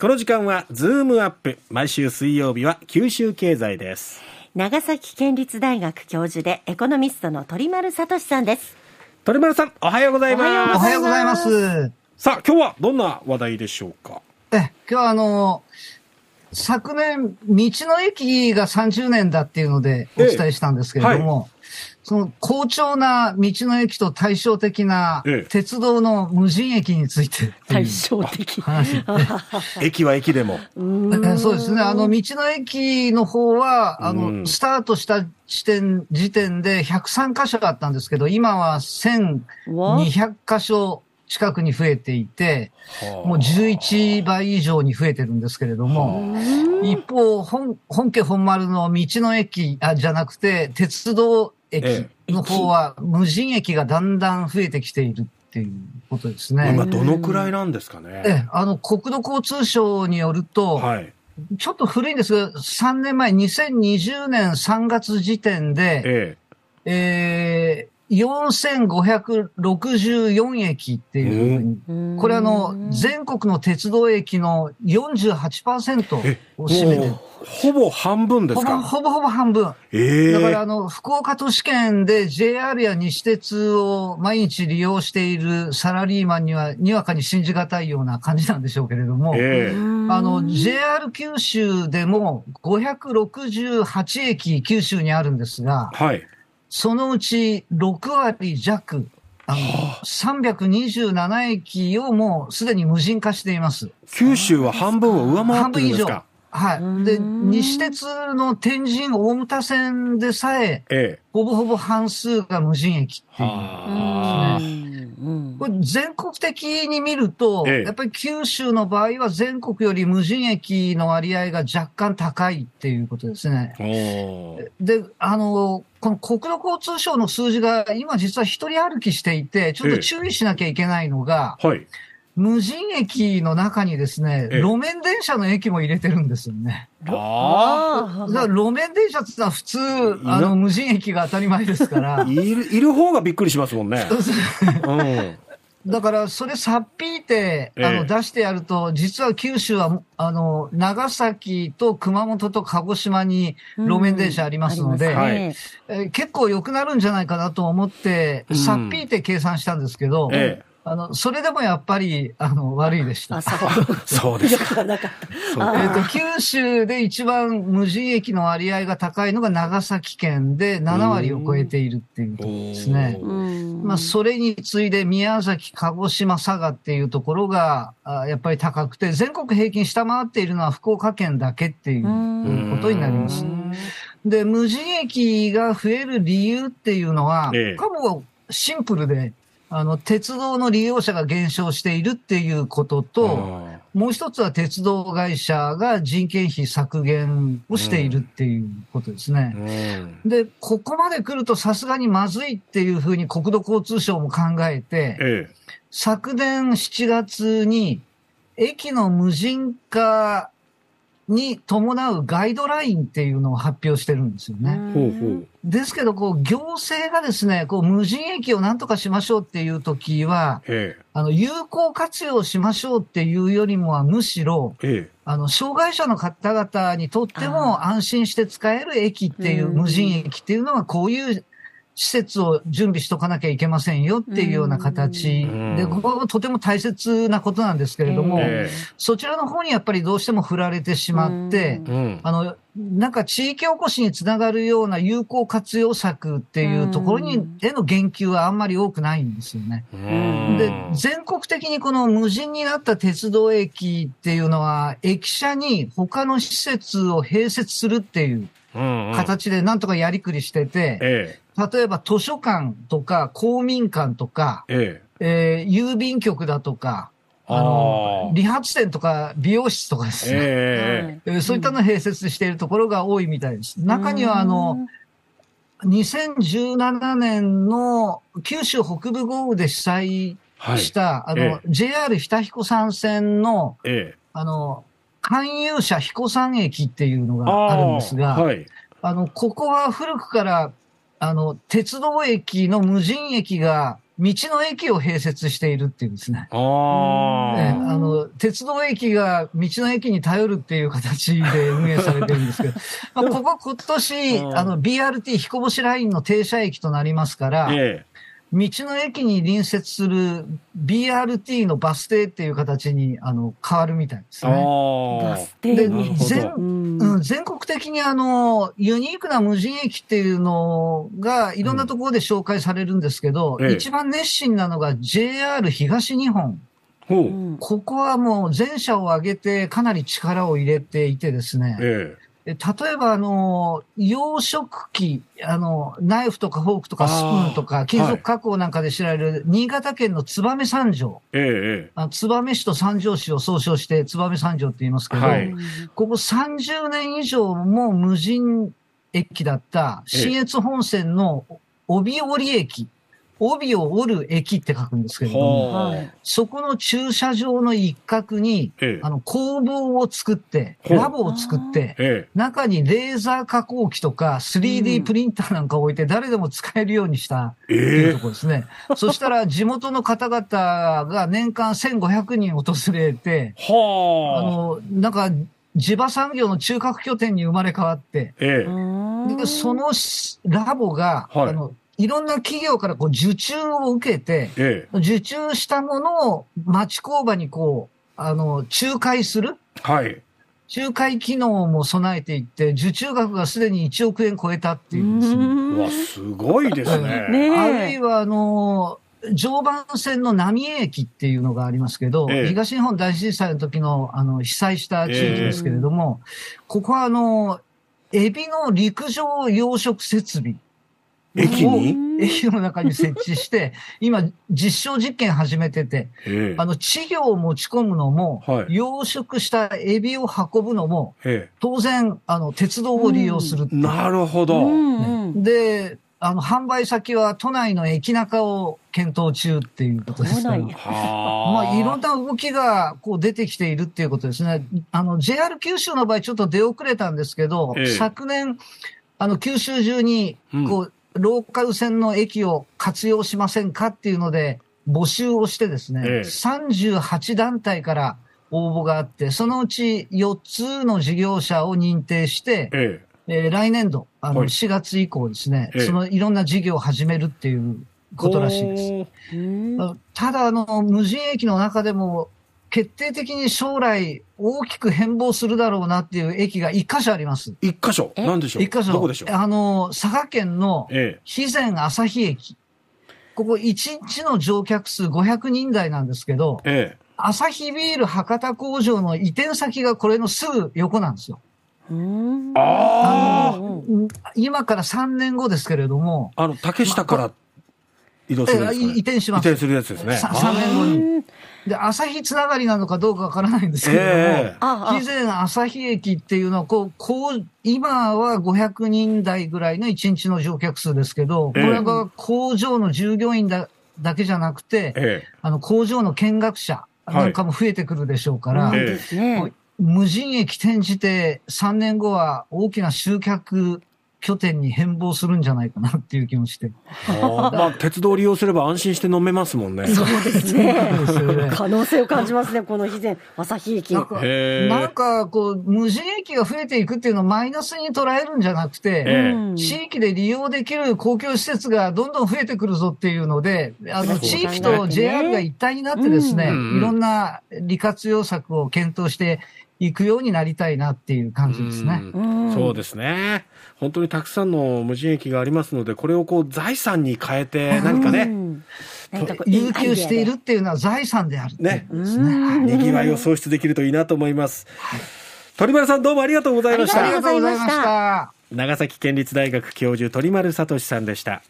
この時間はズームアップ、毎週水曜日は九州経済です。長崎県立大学教授でエコノミストの鳥丸聡さんです。鳥丸さん、おはようございます。おはようございます。さあ、今日はどんな話題でしょうか。今日は昨年道の駅が30年だっていうのでお伝えしたんですけれども、その好調な道の駅と対照的な鉄道の無人駅について対照的駅は駅でもそうですね、道の駅の方はスタートした時点で103箇所だったんですけど、今は1200箇所近くに増えていて、もう11倍以上に増えてるんですけれども、一方、本家本丸の道の駅じゃなくて、鉄道駅の方は無人駅がだんだん増えてきているっていうことですね。今どのくらいなんですかね。国土交通省によると、ちょっと古いんですが、3年前、2020年3月時点で、4564駅っていうふうに、これ全国の鉄道駅の 48% を占めてる。ほぼ半分ですか。ほぼ半分。だから福岡都市圏で JR や西鉄を毎日利用しているサラリーマンにはにわかに信じがたいような感じなんでしょうけれども、JR 九州でも568駅九州にあるんですが、そのうち6割弱、327駅をもうすでに無人化しています。九州は半分を上回っているんですか。半分以上。で、西鉄の天神大牟田線でさえ、ほぼ半数が無人駅っていうですね。これ全国的に見ると、やっぱり九州の場合は全国より無人駅の割合が若干高いっていうことですね。で、この国土交通省の数字が今実は一人歩きしていて、ちょっと注意しなきゃいけないのが、無人駅の中にですね、路面電車の駅も入れてるんですよね。だから路面電車ってのは普通、無人駅が当たり前ですから。いる方がびっくりしますもんね。だから、それさっぴいて、出してやると、実は九州は、長崎と熊本と鹿児島に路面電車ありますので、結構良くなるんじゃないかなと思って、さっぴいて計算したんですけど、それでもやっぱり、悪いでした。そうですか。九州で一番無人駅の割合が高いのが長崎県で7割を超えているっていうところですね。まあ、それに次いで宮崎、鹿児島、佐賀っていうところが、やっぱり高くて、全国平均下回っているのは福岡県だけっていうことになります。で、無人駅が増える理由っていうのは、もシンプルで、鉄道の利用者が減少しているっていうことと、もう一つは鉄道会社が人件費削減をしているっていうことですね。で、ここまで来るとさすがにまずいっていうふうに国土交通省も考えて、昨年7月に駅の無人化に伴うガイドラインっていうのを発表してるんですよね。ですけど、行政がですね、無人駅をなんとかしましょうっていうときは、有効活用しましょうっていうよりもは、むしろ、障害者の方々にとっても安心して使える駅っていう、無人駅っていうのは、こういう施設を準備しとかなきゃいけませんよっていうような形で、ここはとても大切なことなんですけれども、そちらの方にやっぱりどうしても振られてしまって、なんか地域おこしにつながるような有効活用策っていうところにへの言及はあんまり多くないんですよね。で、全国的にこの無人になった鉄道駅っていうのは、駅舎に他の施設を併設するっていう形でなんとかやりくりしてて、例えば図書館とか公民館とか、郵便局だとか、理髪店とか美容室とかですね、そういったのを併設しているところが多いみたいです。中には2017年の九州北部豪雨で被災した、JR 日彦山線の、関遊者彦山駅っていうのがあるんですが、ここは古くから鉄道駅の無人駅が道の駅を併設しているっていうんですね。鉄道駅が道の駅に頼るっていう形で運営されてるんですけど、まあ、ここ今年、BRT 彦星ラインの停車駅となりますから、道の駅に隣接する BRT のバス停っていう形に変わるみたいですね。バス停で全国的にユニークな無人駅っていうのがいろんなところで紹介されるんですけど、一番熱心なのが JR 東日本。ここはもう全社を挙げてかなり力を入れていてですね。例えば、洋食器、ナイフとかフォークとかスプーンとか、金属加工なんかで知られる、新潟県の燕三条。燕市と三条市を総称して、燕三条って言いますけど、ここ30年以上も無人駅だった、信越本線の帯織駅。帯を折る駅って書くんですけれども、そこの駐車場の一角に、工房を作って、ラボを作って、中にレーザー加工機とか 3D プリンターなんか置いて誰でも使えるようにしたっていうところですね。そしたら地元の方々が年間1500人訪れて、なんか地場産業の中核拠点に生まれ変わって、でそのラボが、いろんな企業からこう受注を受けて、受注したものを町工場にこう、仲介する。仲介機能も備えていって、受注額がすでに1億円超えたっていうんですね。うわ、すごいですね。あるいは、常磐線の浪江駅っていうのがありますけど、東日本大震災の時の、被災した地域ですけれども、ここはエビの陸上養殖設備。駅の中に設置して、今、実証実験始めてて、稚魚を持ち込むのも、養殖したエビを運ぶのも、当然、鉄道を利用するっていう。なるほど。で、販売先は都内の駅中を検討中っていうことですから、まあ、いろんな動きがこう出てきているっていうことですね。JR 九州の場合、ちょっと出遅れたんですけど、昨年、九州中に、こう、ローカル線の駅を活用しませんかっていうので募集をしてですね、38団体から応募があって、そのうち4つの事業者を認定して、来年度、4月以降ですね、そのいろんな事業を始めるっていうことらしいです。ただ、無人駅の中でも決定的に将来大きく変貌するだろうなっていう駅が1カ所あります。1カ所何でしょう ?1 カ所。どこでしょう？佐賀県の肥前朝日駅。ここ1日の乗客数500人台なんですけど、アサヒビール博多工場の移転先がこれのすぐ横なんですよ。今から3年後ですけれども。竹下から移動するやつですね。移転します。移転するやつですね。3年後に。で、朝日つながりなのかどうかわからないんですけれども、以前朝日駅っていうのは今は500人台ぐらいの1日の乗客数ですけど、これが工場の従業員だけじゃなくて、工場の見学者なんかも増えてくるでしょうから、無人駅転じて3年後は大きな集客拠点に変貌するんじゃないかなっていう気もして。まあ、鉄道利用すれば安心して飲めますもんね。そうですね。可能性を感じますね、この肥前朝日駅。なんか、こう、無人駅が増えていくっていうのをマイナスに捉えるんじゃなくて、地域で利用できる公共施設がどんどん増えてくるぞっていうので、地域と JR が一体になってですね、いろんな利活用策を検討して、行くようになりたいなっていう感じですね。そうですね。本当にたくさんの無人駅がありますので、これをこう財産に変えて何かね、有給しているっていうのは財産であるね。にぎわいを創出できるといいなと思います。鳥丸さんどうもありがとうございました。長崎県立大学教授鳥丸聡さんでした。